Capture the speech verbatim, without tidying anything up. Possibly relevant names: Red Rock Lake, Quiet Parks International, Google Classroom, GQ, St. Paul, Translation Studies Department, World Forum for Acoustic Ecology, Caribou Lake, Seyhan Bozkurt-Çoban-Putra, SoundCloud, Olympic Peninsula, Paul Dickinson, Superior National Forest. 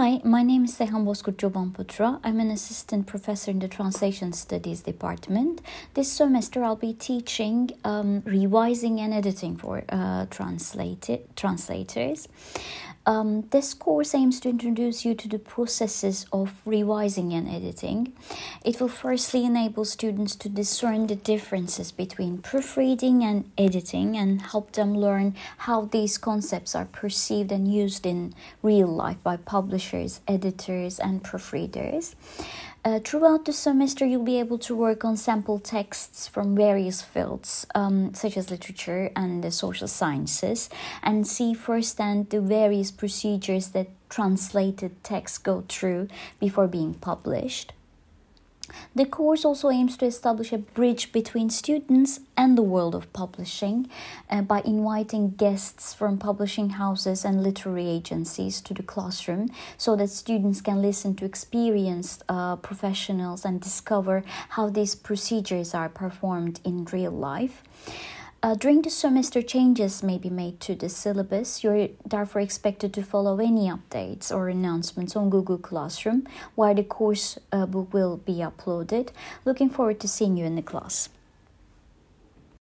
Hi, my name is Seyhan Bozkurt-Çoban-Putra. I'm an assistant professor in the Translation Studies Department. This semester I'll be teaching um, revising and editing for uh, translators. Um, this course aims to introduce you to the processes of revising and editing. It will firstly enable students to discern the differences between proofreading and editing and help them learn how these concepts are perceived and used in real life by publishers, editors, and proofreaders. Uh, throughout the semester, you'll be able to work on sample texts from various fields, um, such as literature and the social sciences, and see firsthand the various procedures that translated texts go through before being published. The course also aims to establish a bridge between students and the world of publishing uh, by inviting guests from publishing houses and literary agencies to the classroom so that students can listen to experienced uh, professionals and discover how these procedures are performed in real life. Uh, during the semester, changes may be made to the syllabus. You're therefore expected to follow any updates or announcements on Google Classroom, where the course uh, book will be uploaded. Looking forward to seeing you in the class.